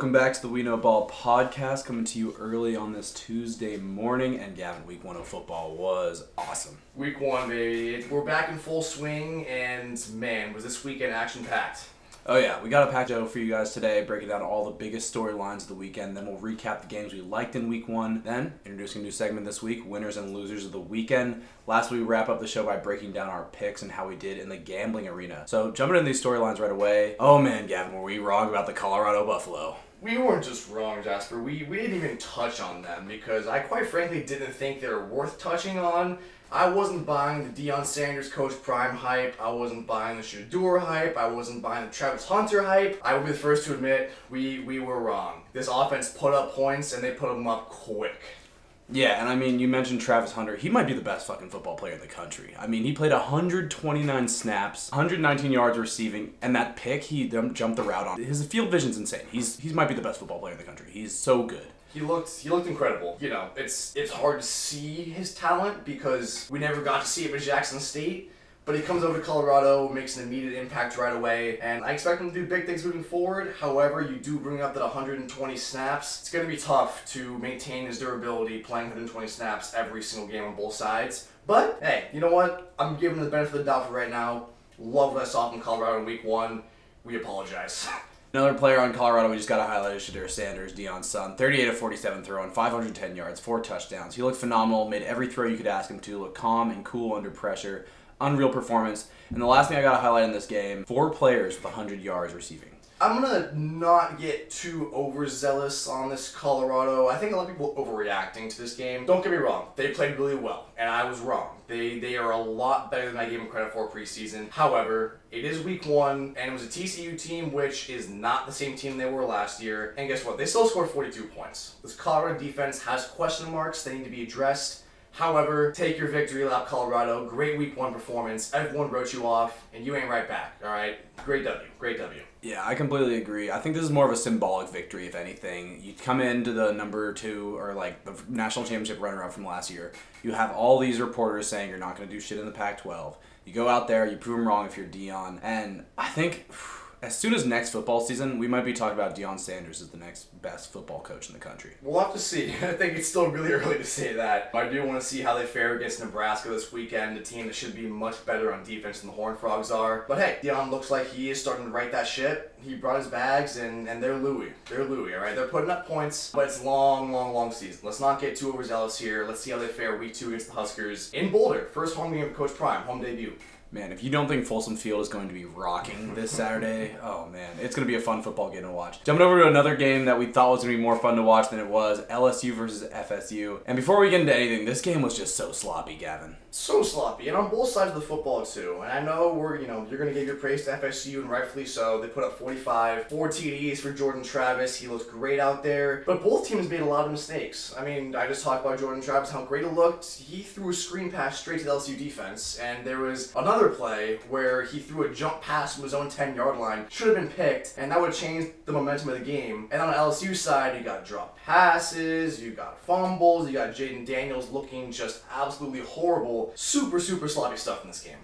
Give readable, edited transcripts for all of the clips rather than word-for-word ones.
Welcome back to the We Know Ball podcast, coming to you early on this Tuesday morning. And Gavin, Week 1 of football was awesome. Week 1, baby. We're back in full swing, and man, was this weekend action-packed. Oh yeah, we got a packed show for you guys today, breaking down all the biggest storylines of the weekend. Then we'll recap the games we liked in Week 1. Then, introducing a new segment this week, Winners and Losers of the Weekend. Last, we wrap up the show by breaking down our picks and how we did in the gambling arena. So, jumping into these storylines right away. Oh man, Gavin, were we wrong about the Colorado Buffalo? We weren't just wrong, Jasper. We didn't even touch on them because I quite frankly didn't think they were worth touching on. I wasn't buying the Deion Sanders Coach Prime hype. I wasn't buying the Shedeur hype. I wasn't buying the Travis Hunter hype. I would be the first to admit we were wrong. This offense put up points, and they put them up quick. Yeah, and I mean, you mentioned Travis Hunter. He might be the best fucking football player in the country. I mean, he played 129 snaps, 119 yards receiving, and that pick he jumped the route on. His field vision's insane. He might be the best football player in the country. He's so good. He looked incredible. You know, it's hard to see his talent because we never got to see him at Jackson State, but he comes over to Colorado, makes an immediate impact right away, and I expect him to do big things moving forward. However, you do bring up that 120 snaps. It's going to be tough to maintain his durability playing 120 snaps every single game on both sides. But, hey, you know what? I'm giving him the benefit of the doubt for right now. Love what I saw from Colorado in Week 1. We apologize. Another player on Colorado we just got to highlight is Shedeur Sanders, Deion's son. 38 of 47 throwing, 510 yards, 4 touchdowns. He looked phenomenal, made every throw you could ask him to, looked calm and cool under pressure. Unreal performance. And the last thing I got to highlight in this game, 4 players with 100 yards receiving. I'm going to not get too overzealous on this Colorado. I think a lot of people are overreacting to this game. Don't get me wrong. They played really well, and I was wrong. They are a lot better than I gave them credit for preseason. However, it is Week 1, and it was a TCU team, which is not the same team they were last year. And guess what? They still scored 42 points. This Colorado defense has question marks. They need to be addressed. However, take your victory lap, Colorado. Great Week 1 performance. Everyone wrote you off, and you ain't right back, all right? Great W. Great W. Yeah, I completely agree. I think this is more of a symbolic victory, if anything. You come into the number 2, or like the national championship runner-up from last year. You have all these reporters saying you're not going to do shit in the Pac-12. You go out there, you prove them wrong if you're Deion. And I think as soon as next football season, we might be talking about Deion Sanders as the next best football coach in the country. We'll have to see. I think it's still really early to say that. I do want to see how they fare against Nebraska this weekend, a team that should be much better on defense than the Horned Frogs are. But hey, Deion looks like he is starting to right that ship. He brought his bags, and they're Louie. They're Louie, all right? They're putting up points, but it's long, long, long season. Let's not get too overzealous here. Let's see how they fare Week 2 against the Huskers in Boulder. First home game of Coach Prime, home debut. Man, if you don't think Folsom Field is going to be rocking this Saturday, oh man, it's going to be a fun football game to watch. Jumping over to another game that we thought was going to be more fun to watch than it was, LSU versus FSU. And before we get into anything, this game was just so sloppy, Gavin. So sloppy, and on both sides of the football too. And I know you're going to give your praise to FSU, and rightfully so. They put up 45, 4 TDs for Jordan Travis. He looks great out there. But both teams made a lot of mistakes. I mean, I just talked about Jordan Travis, how great it looked. He threw a screen pass straight to the LSU defense, and there was another play where he threw a jump pass from his own 10-yard line. Should have been picked, and that would change the momentum of the game. And on the LSU side, you got drop passes, you got fumbles, you got Jayden Daniels looking just absolutely horrible. Super, super sloppy stuff in this game.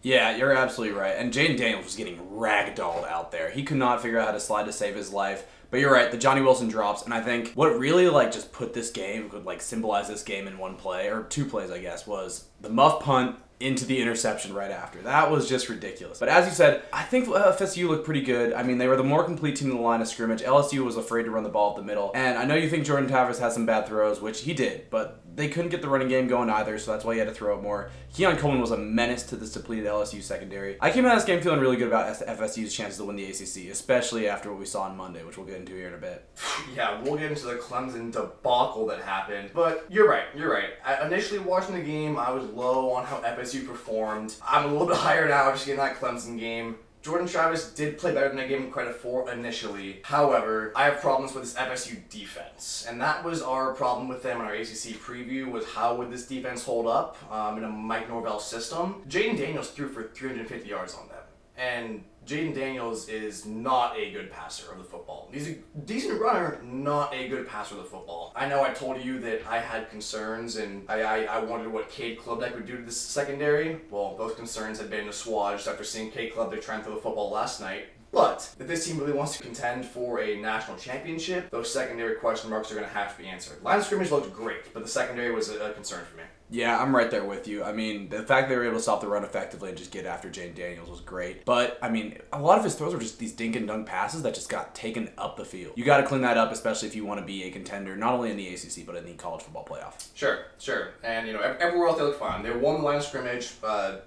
Yeah, you're absolutely right. And Jayden Daniels was getting ragdolled out there. He could not figure out how to slide to save his life. But you're right, the Johnny Wilson drops, and I think what really just put this game, could symbolize this game in one play, or two plays I guess, was the muff punt into the interception right after. That was just ridiculous. But as you said, I think FSU looked pretty good. I mean, they were the more complete team in the line of scrimmage. LSU was afraid to run the ball up the middle. And I know you think Jordan Travis had some bad throws, which he did, but they couldn't get the running game going either, so that's why he had to throw it more. Keon Coleman was a menace to this depleted LSU secondary. I came out of this game feeling really good about FSU's chances to win the ACC, especially after what we saw on Monday, which we'll get into here in a bit. Yeah, we'll get into the Clemson debacle that happened, but you're right. I initially watching the game, I was low on how FSU performed. I'm a little bit higher now, just getting that Clemson game. Jordan Travis did play better than I gave him credit for initially. However, I have problems with this FSU defense. And that was our problem with them in our ACC preview, was how would this defense hold up in a Mike Norvell system. Jayden Daniels threw for 350 yards on them. And Jayden Daniels is not a good passer of the football. He's a decent runner, not a good passer of the football. I know I told you that I had concerns, and I wondered what Cade Klubnik would do to this secondary. Well, those concerns had been assuaged after seeing Cade Klubnik trying to throw the football last night. But if this team really wants to contend for a national championship, those secondary question marks are going to have to be answered. Line of scrimmage looked great, but the secondary was a concern for me. Yeah, I'm right there with you. I mean, the fact they were able to stop the run effectively and just get after Jayden Daniels was great. But, I mean, a lot of his throws were just these dink and dunk passes that just got taken up the field. You got to clean that up, especially if you want to be a contender, not only in the ACC, but in the college football playoff. Sure. And, you know, everywhere else they looked fine. They won the line of scrimmage.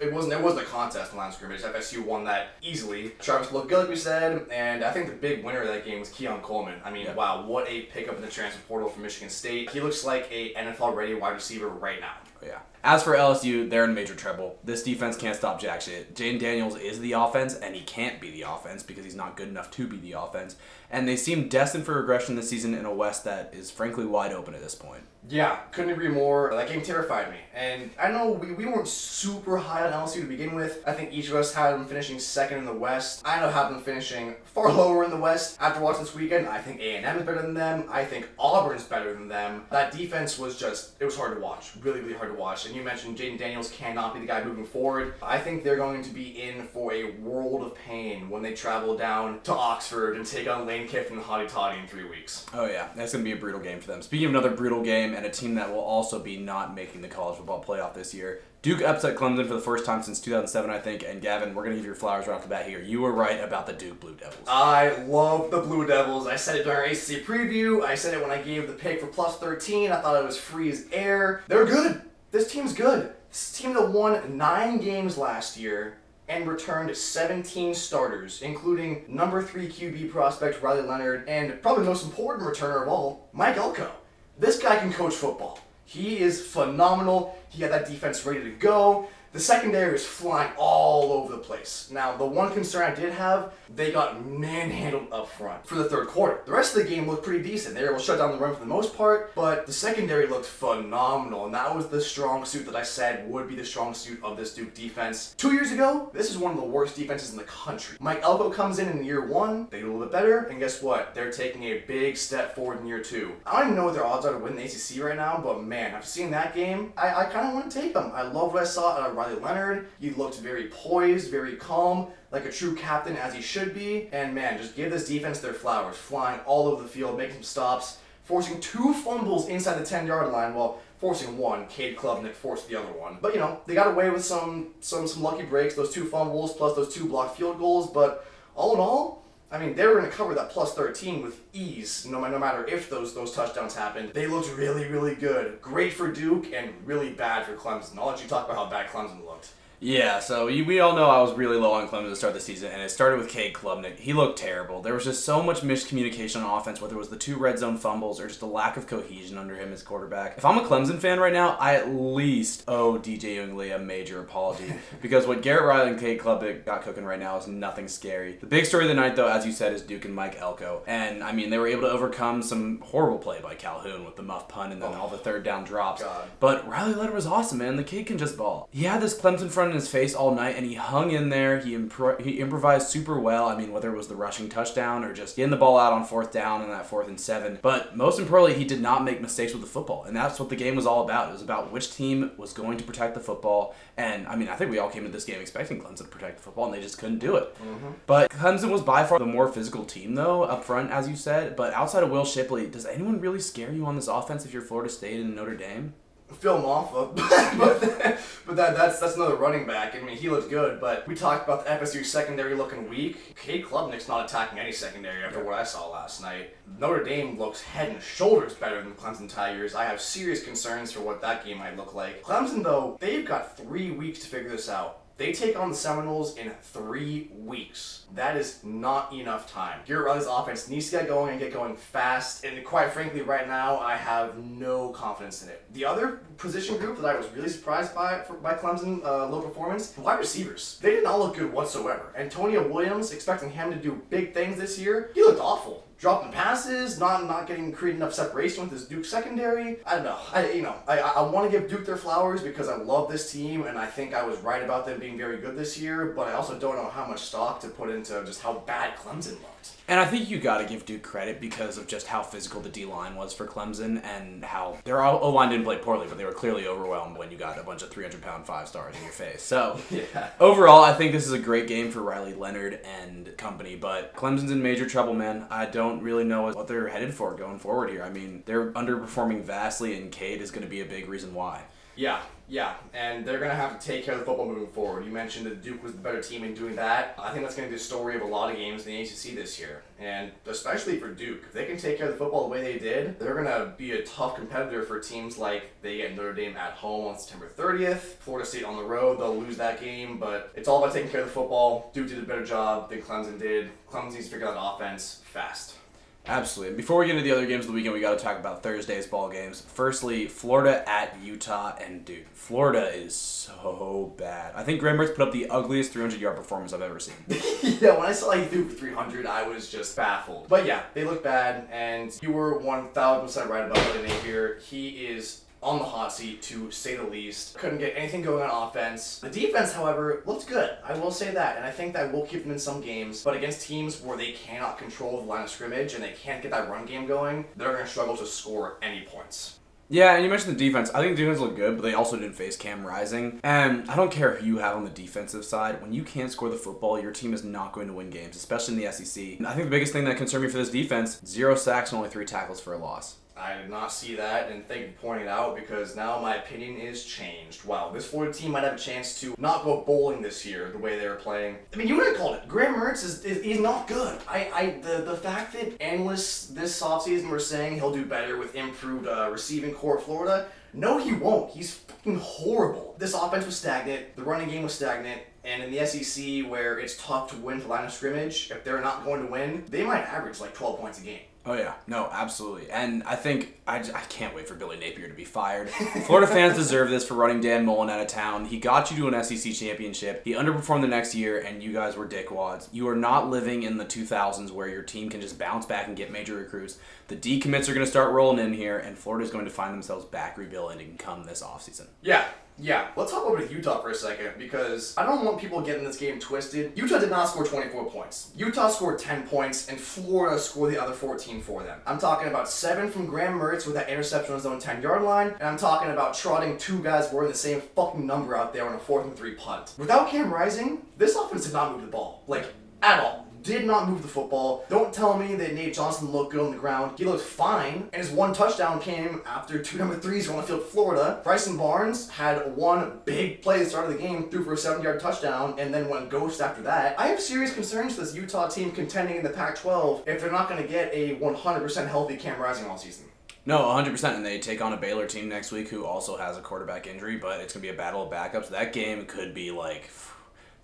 It wasn't a contest in the line of scrimmage. FSU won that easily. Travis looked good, like we said. And I think the big winner of that game was Keon Coleman. I mean, Wow, what a pickup in the transfer portal from Michigan State. He looks like a NFL-ready wide receiver right now. Yeah. As for LSU, they're in major trouble. This defense can't stop jack shit. Jayden Daniels is the offense, and he can't be the offense because he's not good enough to be the offense. And they seem destined for regression this season in a West that is frankly wide open at this point. Yeah, couldn't agree more. That game terrified me. And I know we weren't super high on LSU to begin with. I think each of us had them finishing second in the West. I know had them finishing far lower in the West. After watching this weekend, I think A&M is better than them. I think Auburn is better than them. That defense was just, it was hard to watch. Really, really hard to watch. And you mentioned Jayden Daniels cannot be the guy moving forward. I think they're going to be in for a world of pain when they travel down to Oxford and take on Lane Kiffin and Hotty Toddy in 3 weeks. Oh yeah, that's going to be a brutal game for them. Speaking of another brutal game and a team that will also be not making the college football playoff this year, Duke upset Clemson for the first time since 2007, I think. And Gavin, we're going to give your flowers right off the bat here. You were right about the Duke Blue Devils. I love the Blue Devils. I said it during our ACC preview. I said it when I gave the pick for plus 13. I thought it was free as air. They're good. This team's good. This team that won 9 games last year and returned 17 starters, including number 3 QB prospect Riley Leonard and probably the most important returner of all, Mike Elko. This guy can coach football. He is phenomenal. He got that defense ready to go. The secondary is flying all over the place. Now, the one concern I did have, they got manhandled up front for the third quarter. The rest of the game looked pretty decent. They were able to shut down the run for the most part, but the secondary looked phenomenal, and that was the strong suit that I said would be the strong suit of this Duke defense. 2 years ago, this is one of the worst defenses in the country. Mike Elko comes in year one, they get a little bit better, and guess what? They're taking a big step forward in year two. I don't even know what their odds are to win the ACC right now, but man, after seeing that game, I kind of want to take them. I love what I saw at Riley Leonard. He looked very poised, very calm, like a true captain as he should be. And man, just give this defense their flowers. Flying all over the field, making some stops, forcing 2 fumbles inside the 10-yard line while forcing one. Cade Klubnik forced the other one. But you know, they got away with some lucky breaks, those 2 fumbles plus those 2 blocked field goals. But all in all, I mean, they were going to cover that plus 13 with ease, no matter if those touchdowns happened. They looked really, really good. Great for Duke and really bad for Clemson. I'll let you talk about how bad Clemson looked. Yeah, so we all know I was really low on Clemson to start the season, and it started with Cade Klubnik. He looked terrible. There was just so much miscommunication on offense, whether it was the 2 red zone fumbles or just a lack of cohesion under him as quarterback. If I'm a Clemson fan right now, I at least owe DJ Uiagalelei a major apology because what Garrett Riley and Cade Klubnik got cooking right now is nothing scary. The big story of the night, though, as you said, is Duke and Mike Elko. And, I mean, they were able to overcome some horrible play by Calhoun with the muff punt and then all the third down drops. God. But Riley Leonard was awesome, man. The kid can just ball. He had this Clemson front in his face all night, and he hung in there. He improvised super well. I mean, whether it was the rushing touchdown or just getting the ball out on 4th down and that 4th and 7. But most importantly, he did not make mistakes with the football, and that's what the game was all about. It was about which team was going to protect the football, and I mean, I think we all came into this game expecting Clemson to protect the football, and they just couldn't do it. Mm-hmm. But Clemson was by far the more physical team, though, up front, as you said. But outside of Will Shipley, does anyone really scare you on this offense if you're Florida State and Notre Dame? Film off of, but that's another running back. I mean, he looked good, but we talked about the FSU secondary looking weak. Cade Klubnik's not attacking any secondary after what I saw last night. Notre Dame looks head and shoulders better than the Clemson Tigers. I have serious concerns for what that game might look like. Clemson, though, they've got 3 weeks to figure this out. They take on the Seminoles in 3 weeks. That is not enough time. Garrett Riley's offense needs to get going and get going fast. And quite frankly, right now, I have no confidence in it. The other position group that I was really surprised by Clemson low performance, wide receivers. They did not look good whatsoever. Antonio Williams, expecting him to do big things this year, he looked awful. Dropping passes, not getting creating enough separation with this Duke secondary. I don't know. I want to give Duke their flowers because I love this team and I think I was right about them being very good this year, but I also don't know how much stock to put into just how bad Clemson looked. And I think you got to give Duke credit because of just how physical the D-line was for Clemson and how their O-line didn't play poorly, but they were clearly overwhelmed when you got a bunch of 300-pound five-stars in your face. So, yeah. Overall, I think this is a great game for Riley Leonard and company, but Clemson's in major trouble, man. I don't really know what they're headed for going forward here. I mean, they're underperforming vastly, and Cade is going to be a big reason why. Yeah, and they're going to have to take care of the football moving forward. You mentioned that Duke was the better team in doing that. I think that's going to be the story of a lot of games in the ACC this year, and especially for Duke. If they can take care of the football the way they did, they're going to be a tough competitor for teams like they get Notre Dame at home on September 30th, Florida State on the road, they'll lose that game, but it's all about taking care of the football. Duke did a better job than Clemson did. Clemson needs to figure out offense fast. Absolutely. Before we get into the other games of the weekend, we got to talk about Thursday's ball games. Firstly, Florida at Utah, and dude, Florida is so bad. I think Graham Mertz put up the ugliest 300-yard performance I've ever seen. Yeah, when I saw he threw for 300, I was just baffled. But yeah, they look bad, and you were 1,000% right about what they hear. He is on the hot seat, to say the least. Couldn't get anything going on offense. The defense, however, looked good. I will say that, and I think that will keep them in some games, but against teams where they cannot control the line of scrimmage and they can't get that run game going, they're going to struggle to score any points. Yeah, and you mentioned the defense. I think the defense looked good, but they also didn't face Cam Rising. And I don't care who you have on the defensive side. When you can't score the football, your team is not going to win games, especially in the SEC. And I think the biggest thing that concerned me for this defense, 0 sacks and only 3 tackles for a loss. I did not see that, and thank you for pointing it out, because now my opinion is changed. Wow, this Florida team might have a chance to not go bowling this year the way they were playing. I mean, you would have called it. Graham Mertz is not good. The fact that analysts this offseason were saying he'll do better with improved receiving core at Florida, no, he won't. He's fucking horrible. This offense was stagnant. The running game was stagnant. And in the SEC, where it's tough to win for line of scrimmage, if they're not going to win, they might average like 12 points a game. Oh, yeah. No, absolutely. And I think I can't wait for Billy Napier to be fired. Florida fans deserve this for running Dan Mullen out of town. He got you to an SEC championship. He underperformed the next year, and you guys were dickwads. You are not living in the 2000s where your team can just bounce back and get major recruits. The decommits are going to start rolling in here, and Florida's going to find themselves back rebuilding come this offseason. Yeah, let's hop over to Utah for a second, because I don't want people getting this game twisted. Utah did not score 24 points. Utah scored 10 points, and Florida scored the other 14 for them. I'm talking about 7 from Graham Mertz with that interception on his own 10-yard line, and I'm talking about trotting 2 guys wearing the same fucking number out there on a 4th and 3 punt. Without Cam Rising, this offense did not move the ball, like, at all. Did not move the football. Don't tell me that Nate Johnson looked good on the ground. He looked fine, and his 1 touchdown came after 2 number 3s were on the field for Florida. Bryson Barnes had 1 big play at the start of the game, threw for a 7-yard touchdown, and then went ghost after that. I have serious concerns for this Utah team contending in the Pac-12 if they're not going to get a 100% healthy Cam Rising all season. No, 100%, and they take on a Baylor team next week who also has a quarterback injury, but it's going to be a battle of backups. That game could be like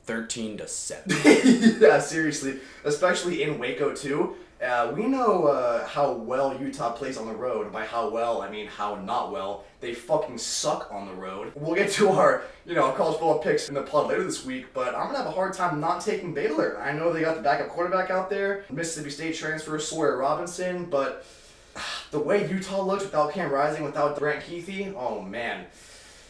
13-7. Yeah, seriously. Especially in Waco, too. We know how well Utah plays on the road. By how well, I mean how not well. They fucking suck on the road. We'll get to our, college football picks in the pod later this week, but I'm going to have a hard time not taking Baylor. I know they got the backup quarterback out there, Mississippi State transfer Sawyer Robinson, but the way Utah looks without Cam Rising, without Brant Keithy, oh man,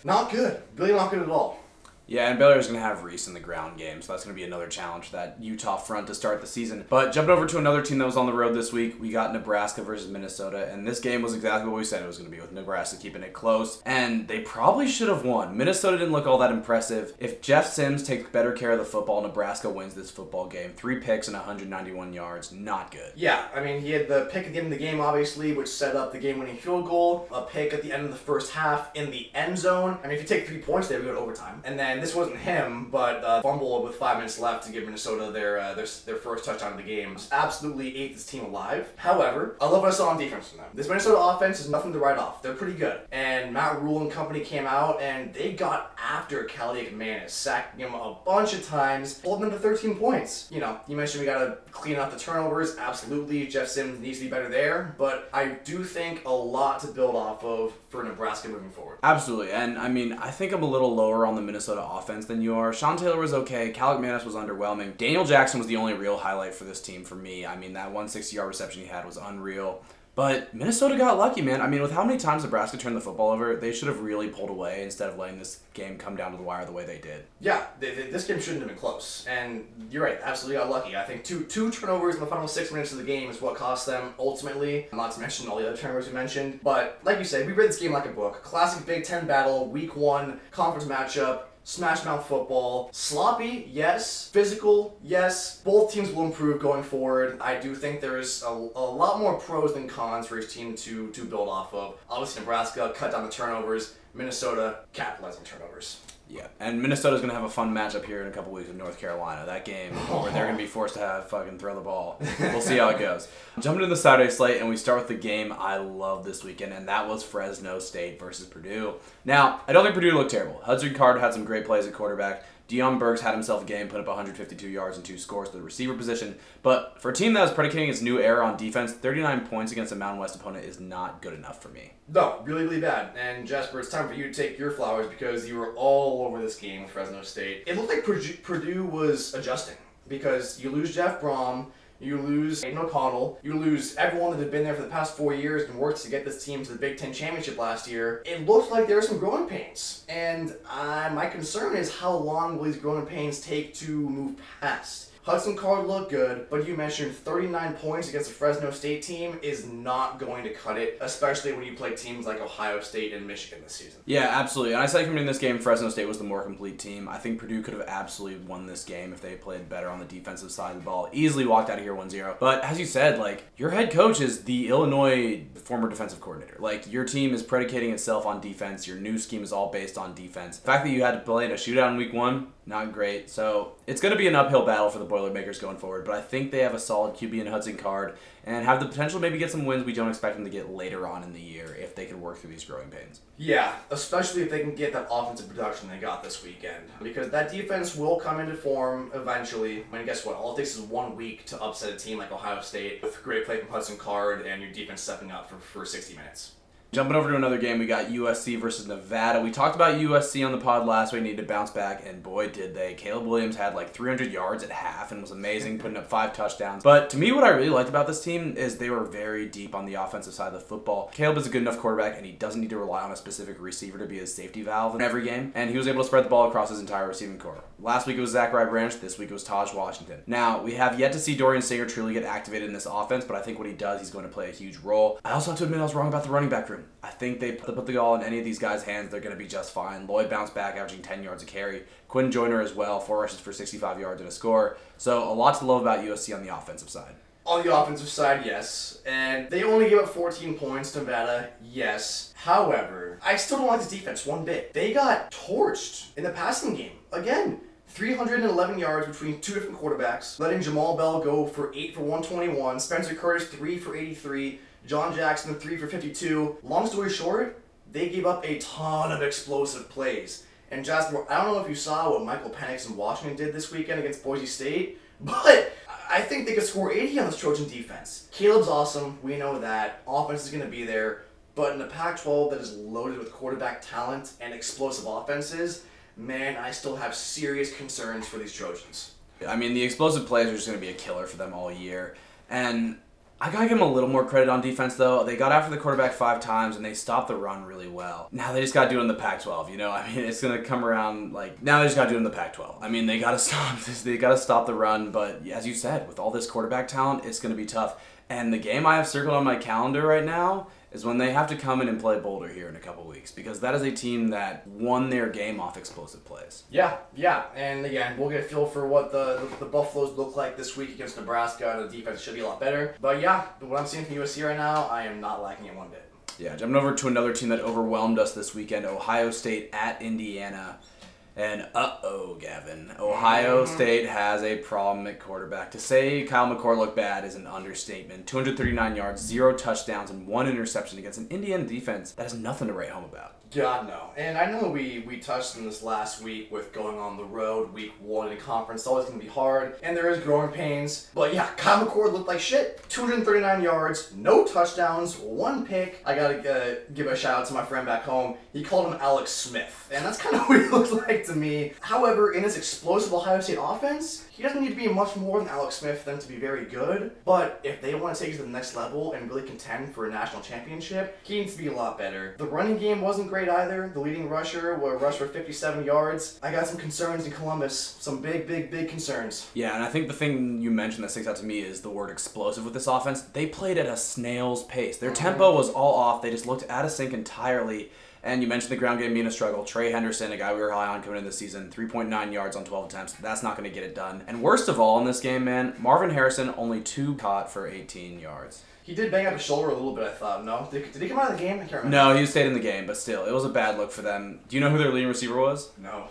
not good. Really not good at all. Yeah, and Baylor's going to have Reese in the ground game, so that's going to be another challenge for that Utah front to start the season. But jumping over to another team that was on the road this week, we got Nebraska versus Minnesota, and this game was exactly what we said it was going to be, with Nebraska keeping it close, and they probably should have won. Minnesota didn't look all that impressive. If Jeff Sims takes better care of the football, Nebraska wins this football game. 3 picks and 191 yards, not good. Yeah, I mean, he had the pick at the end of the game, obviously, which set up the game-winning field goal, a pick at the end of the first half in the end zone. I mean, if you take 3 points, they would go to overtime, and then this wasn't him, but fumble with 5 minutes left to give Minnesota their first touchdown of the game. Just absolutely ate this team alive. However, I love what I saw on defense from them. This Minnesota offense is nothing to write off. They're pretty good. And Matt Rhule and company came out, and they got after Kalliak Manis, sacking him a bunch of times, holding him to 13 points. You mentioned we got to clean up the turnovers. Absolutely, Jeff Sims needs to be better there, but I do think a lot to build off of for Nebraska moving forward. Absolutely, and I mean, I think I'm a little lower on the Minnesota offense than you are. Sean Taylor was okay. Kalliak Manis was underwhelming. Daniel Jackson was the only real highlight for this team for me. I mean, that 160-yard reception he had was unreal. But Minnesota got lucky, man. I mean, with how many times Nebraska turned the football over, they should have really pulled away instead of letting this game come down to the wire the way they did. Yeah, this game shouldn't have been close. And you're right, absolutely got lucky. I think two turnovers in the final 6 minutes of the game is what cost them ultimately. Not to mention all the other turnovers we mentioned. But like you said, we read this game like a book. Classic Big Ten battle, week one, conference matchup. Smash mouth football. Sloppy, yes. Physical, yes. Both teams will improve going forward. I do think there's a lot more pros than cons for each team to build off of. Obviously, Nebraska cut down the turnovers. Minnesota capitalizing turnovers. Yeah, and Minnesota's going to have a fun matchup here in a couple weeks with North Carolina. That game where they're going to be forced to have fucking throw the ball. We'll see how it goes. Jumping into the Saturday slate, and we start with the game I love this weekend, and that was Fresno State versus Purdue. Now, I don't think Purdue looked terrible. Hudson Card had some great plays at quarterback. Deion Burks had himself a game, put up 152 yards and 2 scores to the receiver position. But for a team that was predicating its new era on defense, 39 points against a Mountain West opponent is not good enough for me. No, really, really bad. And Jasper, it's time for you to take your flowers because you were all over this game with Fresno State. It looked like Purdue was adjusting because you lose Jeff Brom, you lose Aiden O'Connell, you lose everyone that had been there for the past 4 years and worked to get this team to the Big Ten Championship last year. It looks like there are some growing pains. And my concern is how long will these growing pains take to move past? Hudson Card looked good, but you mentioned 39 points against a Fresno State team is not going to cut it, especially when you play teams like Ohio State and Michigan this season. Yeah, absolutely. And I said coming in this game, Fresno State was the more complete team. I think Purdue could have absolutely won this game if they played better on the defensive side of the ball. Easily walked out of here 1-0. But as you said, like, your head coach is the Illinois former defensive coordinator. Like, your team is predicating itself on defense. Your new scheme is all based on defense. The fact that you had to play in a shootout in week one, not great. So it's going to be an uphill battle for the Boilermakers going forward, but I think they have a solid QB in Hudson Card and have the potential to maybe get some wins we don't expect them to get later on in the year if they can work through these growing pains. Yeah, especially if they can get that offensive production they got this weekend, because that defense will come into form eventually. I mean, guess what? All it takes is 1 week to upset a team like Ohio State with great play from Hudson Card and your defense stepping up for 60 minutes. Jumping over to another game, we got USC versus Nevada. We talked about USC on the pod last week, needed to bounce back, and boy, did they. Caleb Williams had like 300 yards at half and was amazing, putting up 5 touchdowns. But to me, what I really liked about this team is they were very deep on the offensive side of the football. Caleb is a good enough quarterback, and he doesn't need to rely on a specific receiver to be his safety valve in every game, and he was able to spread the ball across his entire receiving corps. Last week it was Zachary Branch, this week it was Taj Washington. Now, we have yet to see Dorian Singer truly get activated in this offense, but I think what he does, he's going to play a huge role. I also have to admit I was wrong about the running back room. I think they put the ball in any of these guys' hands, they're going to be just fine. Lloyd bounced back, averaging 10 yards a carry. Quinn Joyner as well, 4 rushes for 65 yards and a score. So a lot to love about USC on the offensive side. On the offensive side, yes. And they only gave up 14 points to Nevada, yes. However, I still don't like this defense one bit. They got torched in the passing game. Again, 311 yards between 2 different quarterbacks, letting Jamal Bell go for 8 for 121, Spencer Curtis 3 for 83, John Jackson 3 for 52. Long story short, they gave up a ton of explosive plays. And Jasper, I don't know if you saw what Michael Penix in Washington did this weekend against Boise State, but I think they could score 80 on this Trojan defense. Caleb's awesome. We know that. Offense is going to be there. But in the Pac-12 that is loaded with quarterback talent and explosive offenses, man, I still have serious concerns for these Trojans. I mean, the explosive plays are just going to be a killer for them all year. And I gotta give them a little more credit on defense, though. They got after the quarterback 5 times, and they stopped the run really well. Now they just gotta do it in the Pac-12, you know? I mean, it's gonna come around, like, now they just gotta do it in the Pac-12. I mean, they gotta stop this. They gotta stop the run, but as you said, with all this quarterback talent, it's gonna be tough. And the game I have circled on my calendar right now is when they have to come in and play Boulder here in a couple weeks, because that is a team that won their game off explosive plays. Yeah, and again, we'll get a feel for what the Buffaloes look like this week against Nebraska. The defense should be a lot better. But yeah, what I'm seeing from USC right now, I am not liking it one bit. Yeah, jumping over to another team that overwhelmed us this weekend, Ohio State at Indiana. And uh-oh, Gavin. Ohio State has a problem at quarterback. To say Kyle McCord looked bad is an understatement. 239 yards, 0 touchdowns, and 1 interception against an Indiana defense that is nothing to write home about. God, no. And I know we touched on this last week with going on the road, week one in a conference. It's always going to be hard, and there is growing pains. But yeah, Kyle McCord looked like shit. 239 yards, no touchdowns, 1 pick. I got to give a shout out to my friend back home. He called him Alex Smith, and that's kind of what he looked like to me. However, in his explosive Ohio State offense, He doesn't need to be much more than Alex Smith for them to be very good, but if they want to take it to the next level and really contend for a national championship, he needs to be a lot better. The running game wasn't great either. The leading rusher rushed for 57 yards. I got some concerns in Columbus. Some big concerns. Yeah, and I think the thing you mentioned that sticks out to me is the word explosive with this offense. They played at a snail's pace. Their tempo was all off. They just looked out of sync entirely. And you mentioned the ground game being a struggle. Trey Henderson, a guy we were high on coming into the season, 3.9 yards on 12 attempts. That's not going to get it done. And worst of all in this game, man, Marvin Harrison, only 2 caught for 18 yards. He did bang up his shoulder a little bit, I thought. No? Did he come out of the game? I can't remember. No, he stayed in the game, but still, it was a bad look for them. Do you know who their leading receiver was? No.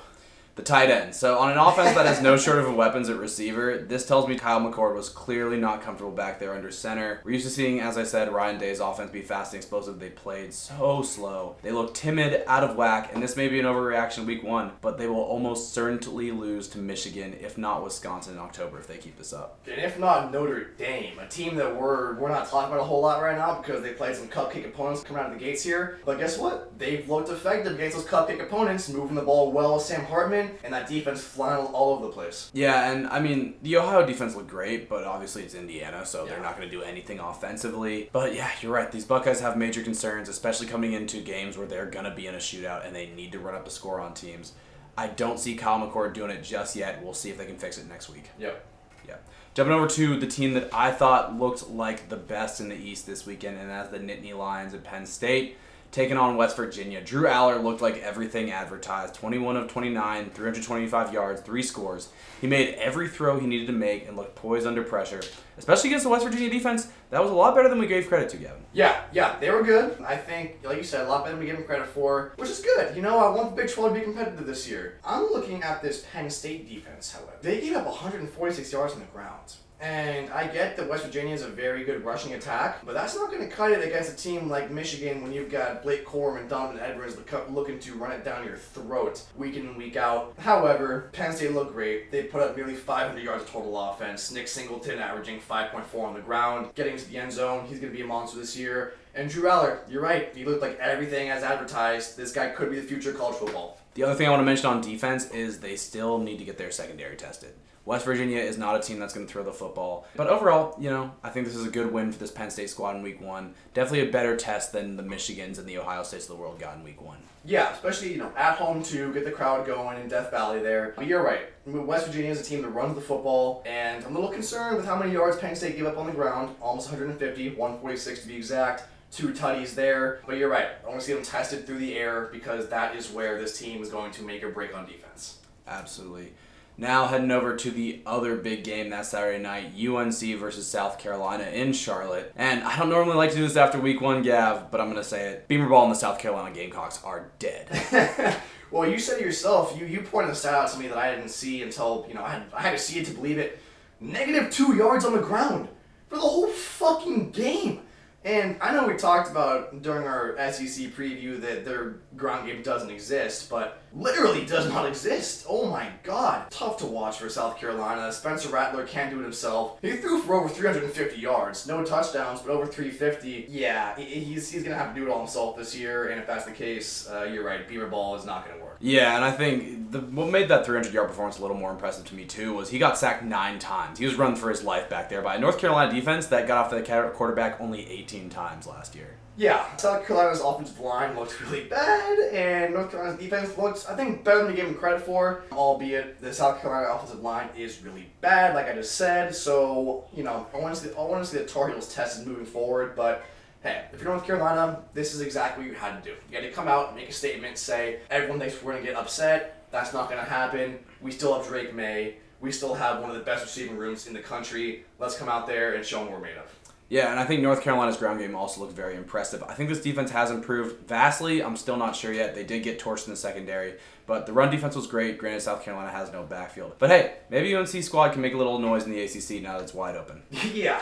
The tight end. So on an offense that has no shortage of weapons at receiver, this tells me Kyle McCord was clearly not comfortable back there under center. We're used to seeing, as I said, Ryan Day's offense be fast and explosive. They played so slow. They looked timid, out of whack, and this may be an overreaction week one, but they will almost certainly lose to Michigan, if not Wisconsin in October, if they keep this up. And if not Notre Dame, a team that we're not talking about a whole lot right now because they played some cupcake opponents coming out of the gates here. But guess what? They've looked effective against those cupcake opponents, moving the ball well. Sam Hartman and that defense flying all over the place. Yeah, and I mean, the Ohio defense looked great, but obviously it's Indiana, so they're not going to do anything offensively. But yeah, you're right. These Buckeyes have major concerns, especially coming into games where they're going to be in a shootout and they need to run up the score on teams. I don't see Kyle McCord doing it just yet. We'll see if they can fix it next week. Yep. Yeah. Jumping over to the team that I thought looked like the best in the East this weekend, and that's the Nittany Lions at Penn State. Taking on West Virginia. Drew Aller looked like everything advertised. 21 of 29, 325 yards, 3 scores. He made every throw he needed to make and looked poised under pressure. Especially against the West Virginia defense, that was a lot better than we gave credit to, Gavin. Yeah, they were good. I think, like you said, a lot better than we gave them credit for, which is good. You know, I want the Big 12 to be competitive this year. I'm looking at this Penn State defense, however. They gave up 146 yards on the ground. And I get that West Virginia is a very good rushing attack, but that's not going to cut it against a team like Michigan when you've got Blake Corum and Donovan Edwards looking to run it down your throat week in and week out. However, Penn State looked great. They put up nearly 500 yards of total offense. Nick Singleton averaging 5.4 on the ground, getting to the end zone. He's going to be a monster this year. And Drew Aller, you're right. He looked like everything as advertised. This guy could be the future of college football. The other thing I want to mention on defense is they still need to get their secondary tested. West Virginia is not a team that's going to throw the football. But overall, you know, I think this is a good win for this Penn State squad in week one. Definitely a better test than the Michigans and the Ohio States of the world got in week one. Yeah, especially, you know, at home too, get the crowd going in Death Valley there. But you're right. West Virginia is a team that runs the football, and I'm a little concerned with how many yards Penn State gave up on the ground. Almost 150, 146 to be exact. 2 tutties there, but you're right. I want to see them tested through the air because that is where this team is going to make or break on defense. Absolutely. Now heading over to the other big game that Saturday night, UNC versus South Carolina in Charlotte. And I don't normally like to do this after week one, Gav, but I'm going to say it. Beamer Ball and the South Carolina Gamecocks are dead. Well, you said it yourself. You pointed this out to me that I didn't see until, you know, I had to see it to believe it. Negative 2 yards on the ground for the whole fucking game. And I know we talked about during our SEC preview that their ground game doesn't exist, but literally does not exist. Oh my god. Tough to watch for South Carolina. Spencer Rattler can't do it himself. He threw for over 350 yards. No touchdowns, but over 350. Yeah, he's going to have to do it all himself this year, and if that's the case, you're right. Beamer Ball is not going to work. Yeah, and I think what made that 300-yard performance a little more impressive to me, too, was he got sacked 9 times. He was running for his life back there by a North Carolina defense that got off the quarterback only 18 times last year. Yeah, South Carolina's offensive line looked really bad, and North Carolina's defense looks, I think, better than we gave them credit for, albeit the South Carolina offensive line is really bad, like I just said, so, you know, I want to see the Tar Heels tested moving forward, but hey, if you're North Carolina, this is exactly what you had to do. You had to come out, make a statement, say, everyone thinks we're going to get upset. That's not going to happen. We still have Drake May. We still have one of the best receiving rooms in the country. Let's come out there and show them what we're made of. Yeah, and I think North Carolina's ground game also looked very impressive. I think this defense has improved vastly. I'm still not sure yet. They did get torched in the secondary, but the run defense was great. Granted, South Carolina has no backfield. But hey, maybe UNC squad can make a little noise in the ACC now that it's wide open. Yeah,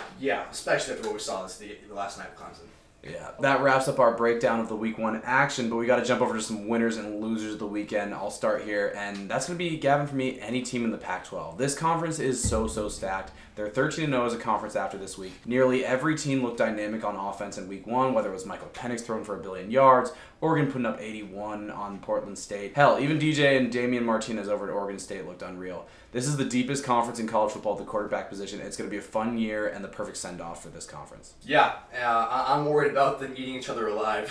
especially after what we saw last night with Clemson. Yeah, that wraps up our breakdown of the week one action, but we got to jump over to some winners and losers of the weekend. I'll start here, and that's going to be, Gavin, for me, any team in the Pac-12. This conference is so stacked. They're 13-0 as a conference after this week. Nearly every team looked dynamic on offense in week one, whether it was Michael Penix throwing for 1 billion yards, Oregon putting up 81 on Portland State. Hell, even DJ and Damian Martinez over at Oregon State looked unreal. This is the deepest conference in college football at the quarterback position. It's going to be a fun year and the perfect send-off for this conference. Yeah, I'm worried about them eating each other alive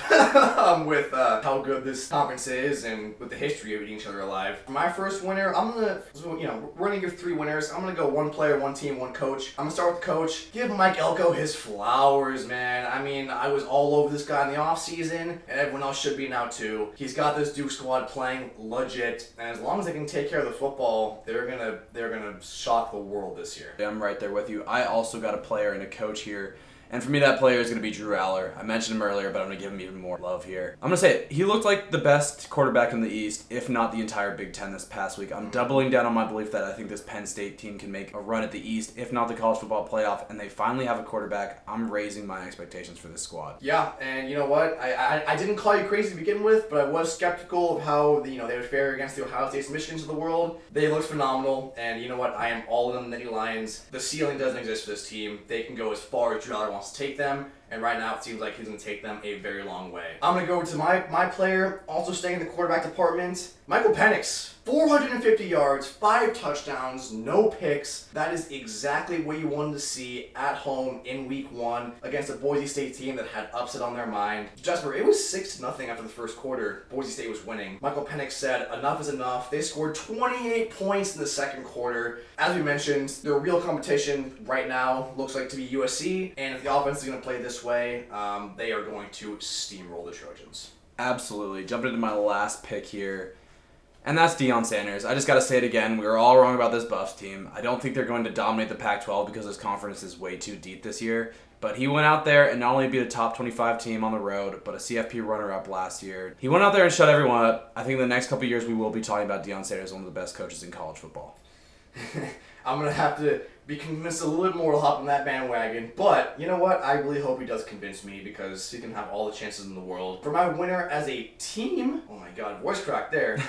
with how good this conference is and with the history of eating each other alive. For my first winner, I'm going to, we're going to give three winners. I'm going to go one player, one team, one coach. I'm going to start with the coach. Give Mike Elko his flowers, man. I mean, I was all over this guy in the offseason, and everyone else should be now too. He's got this Duke squad playing legit, and as long as they can take care of the football, they're gonna shock the world this year. Yeah, I'm right there with you. I also got a player and a coach here. And for me, that player is going to be Drew Aller. I mentioned him earlier, but I'm going to give him even more love here. I'm going to say it. He looked like the best quarterback in the East, if not the entire Big Ten this past week. I'm doubling down on my belief that I think this Penn State team can make a run at the East, if not the college football playoff, and they finally have a quarterback. I'm raising my expectations for this squad. Yeah, and you know what? I didn't call you crazy to begin with, but I was skeptical of how they would fare against the Ohio State's Michigans of the world. They looked phenomenal, and you know what? I am all in on the Nittany Lions. The ceiling doesn't exist for this team. They can go as far as Drew Aller wants to take them, and right now it seems like he's going to take them a very long way. I'm going to go to my player, also staying in the quarterback department, Michael Penix. 450 yards, 5 touchdowns, no picks. That is exactly what you wanted to see at home in week one against a Boise State team that had upset on their mind. Jasper, it was 6-0 after the first quarter. Boise State was winning. Michael Penix said, enough is enough. They scored 28 points in the second quarter. As we mentioned, their real competition right now looks like to be USC, and if the offense is going to play this way, they are going to steamroll the Trojans. Absolutely. Jumping into my last pick here. And that's Deion Sanders. I just got to say it again. We were all wrong about this Buffs team. I don't think they're going to dominate the Pac-12 because this conference is way too deep this year. But he went out there and not only beat a top 25 team on the road, but a CFP runner-up last year. He went out there and shut everyone up. I think in the next couple of years we will be talking about Deion Sanders, one of the best coaches in college football. I'm going to have to be convinced a little bit more to hop on that bandwagon. But you know what? I really hope he does convince me because he can have all the chances in the world. For my winner as a team, oh my God, voice crack there.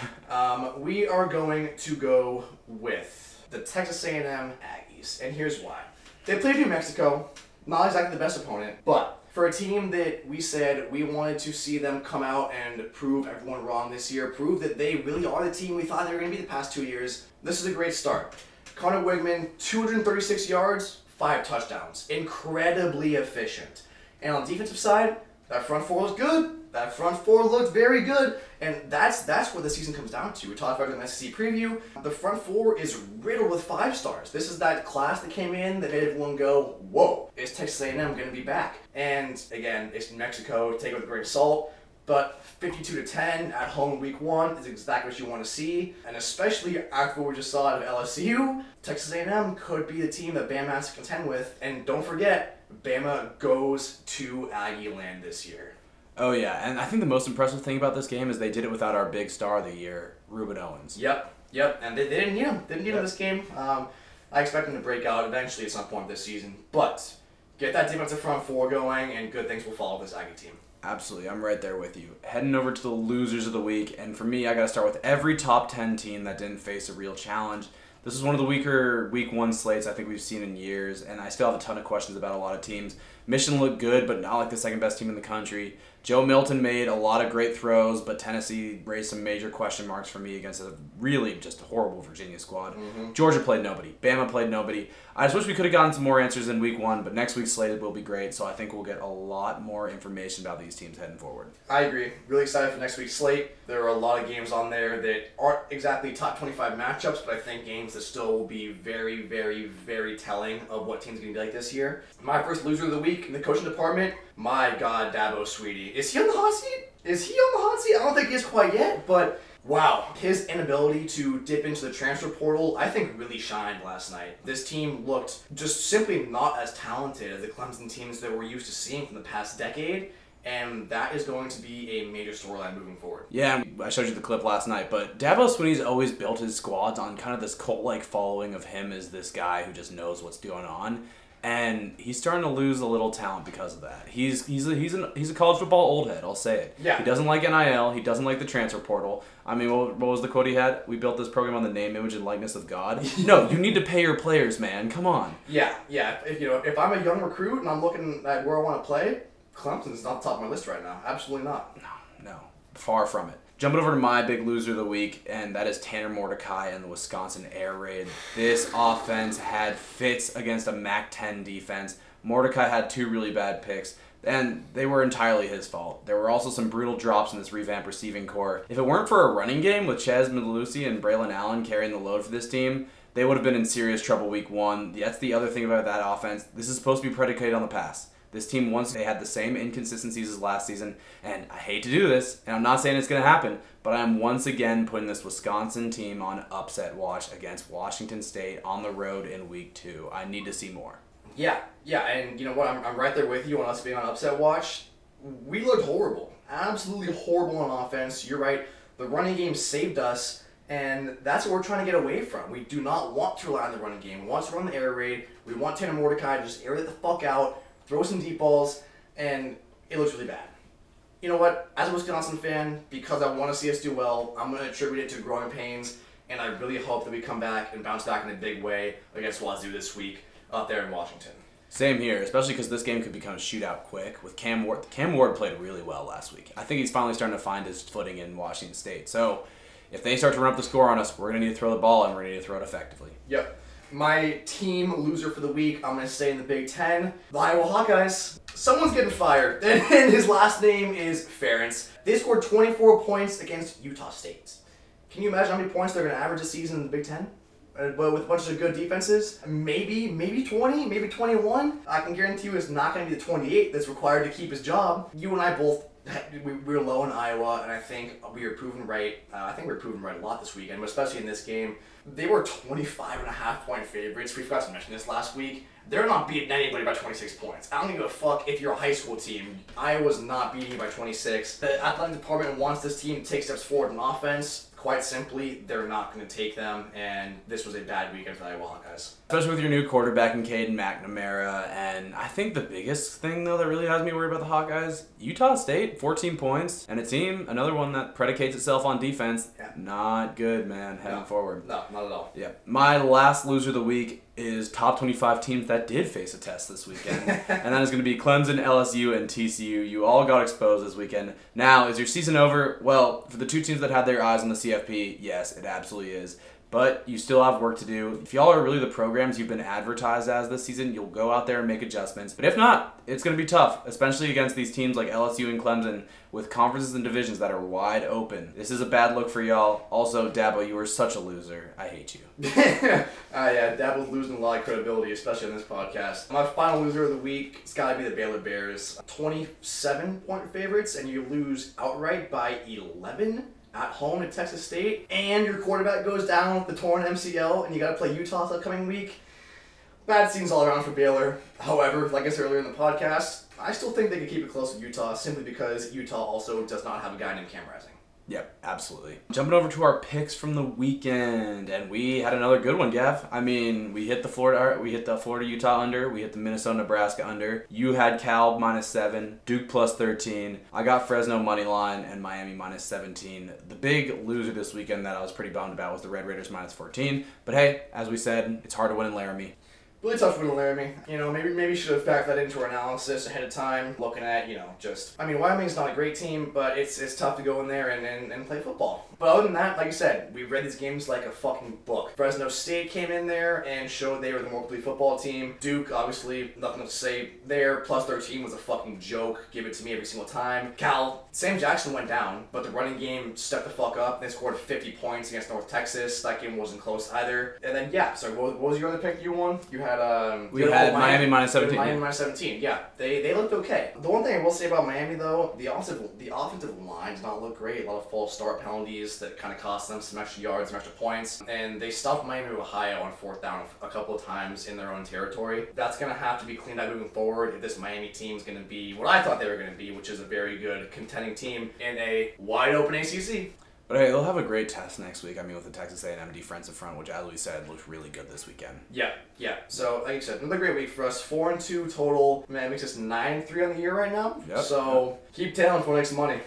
We are going to go with the Texas A&M Aggies. And here's why. They played New Mexico. Not exactly the best opponent, but for a team that we said we wanted to see them come out and prove everyone wrong this year, prove that they really are the team we thought they were going to be the past 2 years, this is a great start. Connor Wigman, 236 yards, 5 touchdowns. Incredibly efficient. And on the defensive side, that front four was good. That front four looked very good. And that's what the season comes down to. We talked about it in the SEC preview. The front four is riddled with 5 stars. This is that class that came in that made everyone go, whoa, is Texas A&M going to be back? And again, it's New Mexico, take it with a grain of salt. But 52-10 at home in week one is exactly what you want to see. And especially after what we just saw out of LSU, Texas A&M could be the team that Bama has to contend with. And don't forget, Bama goes to Aggie Land this year. Oh, yeah. And I think the most impressive thing about this game is they did it without our big star of the year, Reuben Owens. Yep. And they didn't need him. They didn't need him this game. I expect him to break out eventually at some point this season. But get that defensive front four going, and good things will follow this Aggie team. Absolutely. I'm right there with you. Heading over to the losers of the week. And for me, I got to start with every top 10 team that didn't face a real challenge. This is one of the weaker week one slates I think we've seen in years. And I still have a ton of questions about a lot of teams. Michigan looked good, but not like the second best team in the country. Joe Milton made a lot of great throws, but Tennessee raised some major question marks for me against a really just horrible Virginia squad. Mm-hmm. Georgia played nobody. Bama played nobody. I just wish we could have gotten some more answers in week one, but next week's slate will be great, so I think we'll get a lot more information about these teams heading forward. I agree. Really excited for next week's slate. There are a lot of games on there that aren't exactly top 25 matchups, but I think games that still will be very, very, very telling of what teams are going to be like this year. My first loser of the week in the coaching department, my God, Dabo Swinney. Is he on the hot seat? I don't think he is quite yet, but wow. His inability to dip into the transfer portal, I think, really shined last night. This team looked just simply not as talented as the Clemson teams that we're used to seeing from the past decade. And that is going to be a major storyline moving forward. Yeah, I showed you the clip last night, but Dabo Swinney's always built his squads on kind of this cult-like following of him as this guy who just knows what's going on. And he's starting to lose a little talent because of that. He's a college football old head, I'll say it. Yeah. He doesn't like NIL. He doesn't like the transfer portal. I mean, what was the quote he had? We built this program on the name, image, and likeness of God. No, you need to pay your players, man. Come on. Yeah. If I'm a young recruit and I'm looking at where I want to play, Clemson's not top of my list right now. Absolutely not. No. Far from it. Jumping over to my big loser of the week, and that is Tanner Mordecai and the Wisconsin Air Raid. This offense had fits against a MAC-10 defense. Mordecai had two really bad picks, and they were entirely his fault. There were also some brutal drops in this revamped receiving corps. If it weren't for a running game with Chaz Middlelucy and Braylon Allen carrying the load for this team, they would have been in serious trouble week one. That's the other thing about that offense. This is supposed to be predicated on the pass. This team, once they had the same inconsistencies as last season, and I hate to do this, and I'm not saying it's going to happen, but I am once again putting this Wisconsin team on upset watch against Washington State on the road in week two. I need to see more. Yeah, and you know what? I'm right there with you on us being on upset watch. We looked horrible, absolutely horrible on offense. You're right. The running game saved us, and that's what we're trying to get away from. We do not want to rely on the running game. We want to run the air raid. We want Tanner Mordecai to just air it the fuck out, throw some deep balls, and it looks really bad. You know what? As a Wisconsin fan, because I want to see us do well, I'm going to attribute it to growing pains, and I really hope that we come back and bounce back in a big way against Wazoo this week up there in Washington. Same here, especially because this game could become a shootout quick. With Cam Ward, played really well last week. I think he's finally starting to find his footing in Washington State. So if they start to run up the score on us, we're going to need to throw the ball, and we're going to need to throw it effectively. Yep. My team loser for the week, I'm going to stay in the Big Ten. The Iowa Hawkeyes. Someone's getting fired, and his last name is Ferentz. They scored 24 points against Utah State. Can you imagine how many points they're going to average this season in the Big Ten? But with a bunch of good defenses, maybe 20, maybe 21. I can guarantee you it's not going to be the 28 that's required to keep his job. You and I both, we were low in Iowa, and I think we were proven right. I think we were proven right a lot this weekend, especially in this game. They were 25.5-point favorites. We forgot to mention this last week. They're not beating anybody by 26 points. I don't give a fuck if you're a high school team. Iowa's not beating you by 26. The athletic department wants this team to take steps forward in offense. Quite simply, they're not going to take them, and this was a bad weekend for the Iowa Hawkeyes. Especially with your new quarterback in Caden McNamara, and I think the biggest thing, though, that really has me worried about the Hawkeyes, Utah State, 14 points, and a team, another one that predicates itself on defense. Yeah. Not good, man, heading forward. No, not at all. Yeah. My last loser of the week is top 25 teams that did face a test this weekend, and that is going to be Clemson, LSU, and TCU. You all got exposed this weekend. Now, is your season over? Well, for the two teams that had their eyes on the CFP, yes, it absolutely is. But you still have work to do. If y'all are really the programs you've been advertised as this season, you'll go out there and make adjustments. But if not, it's going to be tough, especially against these teams like LSU and Clemson with conferences and divisions that are wide open. This is a bad look for y'all. Also, Dabo, you are such a loser. I hate you. Yeah, Dabo's losing a lot of credibility, especially on this podcast. My final loser of the week, it's got to be the Baylor Bears. 27-point favorites, and you lose outright by 11. At home to Texas State, and your quarterback goes down with the torn MCL, and you got to play Utah this upcoming week. Bad scenes all around for Baylor. However, like I said earlier in the podcast, I still think they could keep it close to Utah simply because Utah also does not have a guy named Cam Rising. Yep, absolutely. Jumping over to our picks from the weekend, and we had another good one, Gav. I mean, we hit the Florida Utah under, we hit the Minnesota Nebraska under. You had Cal -7, Duke +13. I got Fresno money line and Miami -17. The big loser this weekend that I was pretty bummed about was the Red Raiders -14. But hey, as we said, it's hard to win in Laramie. Really tough to win in Laramie. You know, maybe should have factored that into our analysis ahead of time, looking at, Wyoming's not a great team, but it's tough to go in there and play football. But other than that, like I said, we read these games like a fucking book. Fresno State came in there and showed they were the more complete football team. Duke, obviously, nothing to say there. +13 was a fucking joke. Give it to me every single time. Cal, Sam Jackson went down, but the running game stepped the fuck up. They scored 50 points against North Texas. That game wasn't close either. And then, so what was your other pick you won? You had Miami -17. Miami -17, yeah. They looked okay. The one thing I will say about Miami, though, the offensive line did not look great. A lot of false start penalties that kind of cost them some extra yards, some extra points. And they stuffed Miami of Ohio on fourth down a couple of times in their own territory. That's going to have to be cleaned up moving forward if this Miami team is going to be what I thought they were going to be, which is a very good contending team in a wide-open ACC. But hey, they'll have a great test next week. I mean, with the Texas A&M defensive front, which, as we said, looked really good this weekend. Yeah. So, like you said, another great week for us. 4-2 total. Man, it makes us 9-3 on the year right now. Yep, so, keep tailing for next money.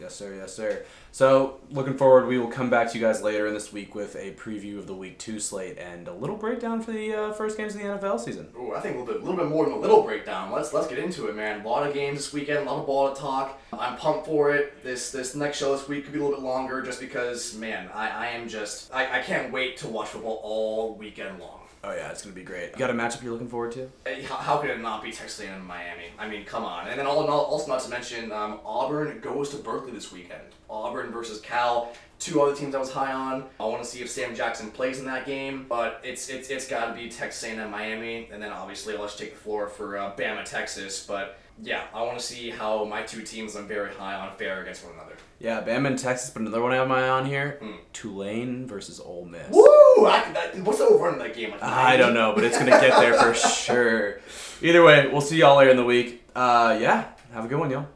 Yes, sir. Yes, sir. So, looking forward, we will come back to you guys later in this week with a preview of the Week 2 slate and a little breakdown for the first games of the NFL season. Ooh, I think a little bit more than a little breakdown. Let's get into it, man. A lot of games this weekend, a lot of ball to talk. I'm pumped for it. This next show this week could be a little bit longer just because, man, I can't wait to watch football all weekend long. Oh, yeah, it's going to be great. You got a matchup you're looking forward to? How could it not be Texas A&M and Miami? I mean, come on. And then all in all, also not to mention, Auburn goes to Berkeley this weekend. Auburn versus Cal, two other teams I was high on. I want to see if Sam Jackson plays in that game, but it's got to be Texas A&M Miami, and then obviously let's take the floor for Bama, Texas, but... yeah, I want to see how my two teams I'm very high on fare against one another. Yeah, Bama and Texas, but another one I have my eye on here, Tulane versus Ole Miss. Woo! What's the over in that game? Like, I don't know, but it's going to get there for sure. Either way, we'll see y'all later in the week. Yeah, have a good one, y'all.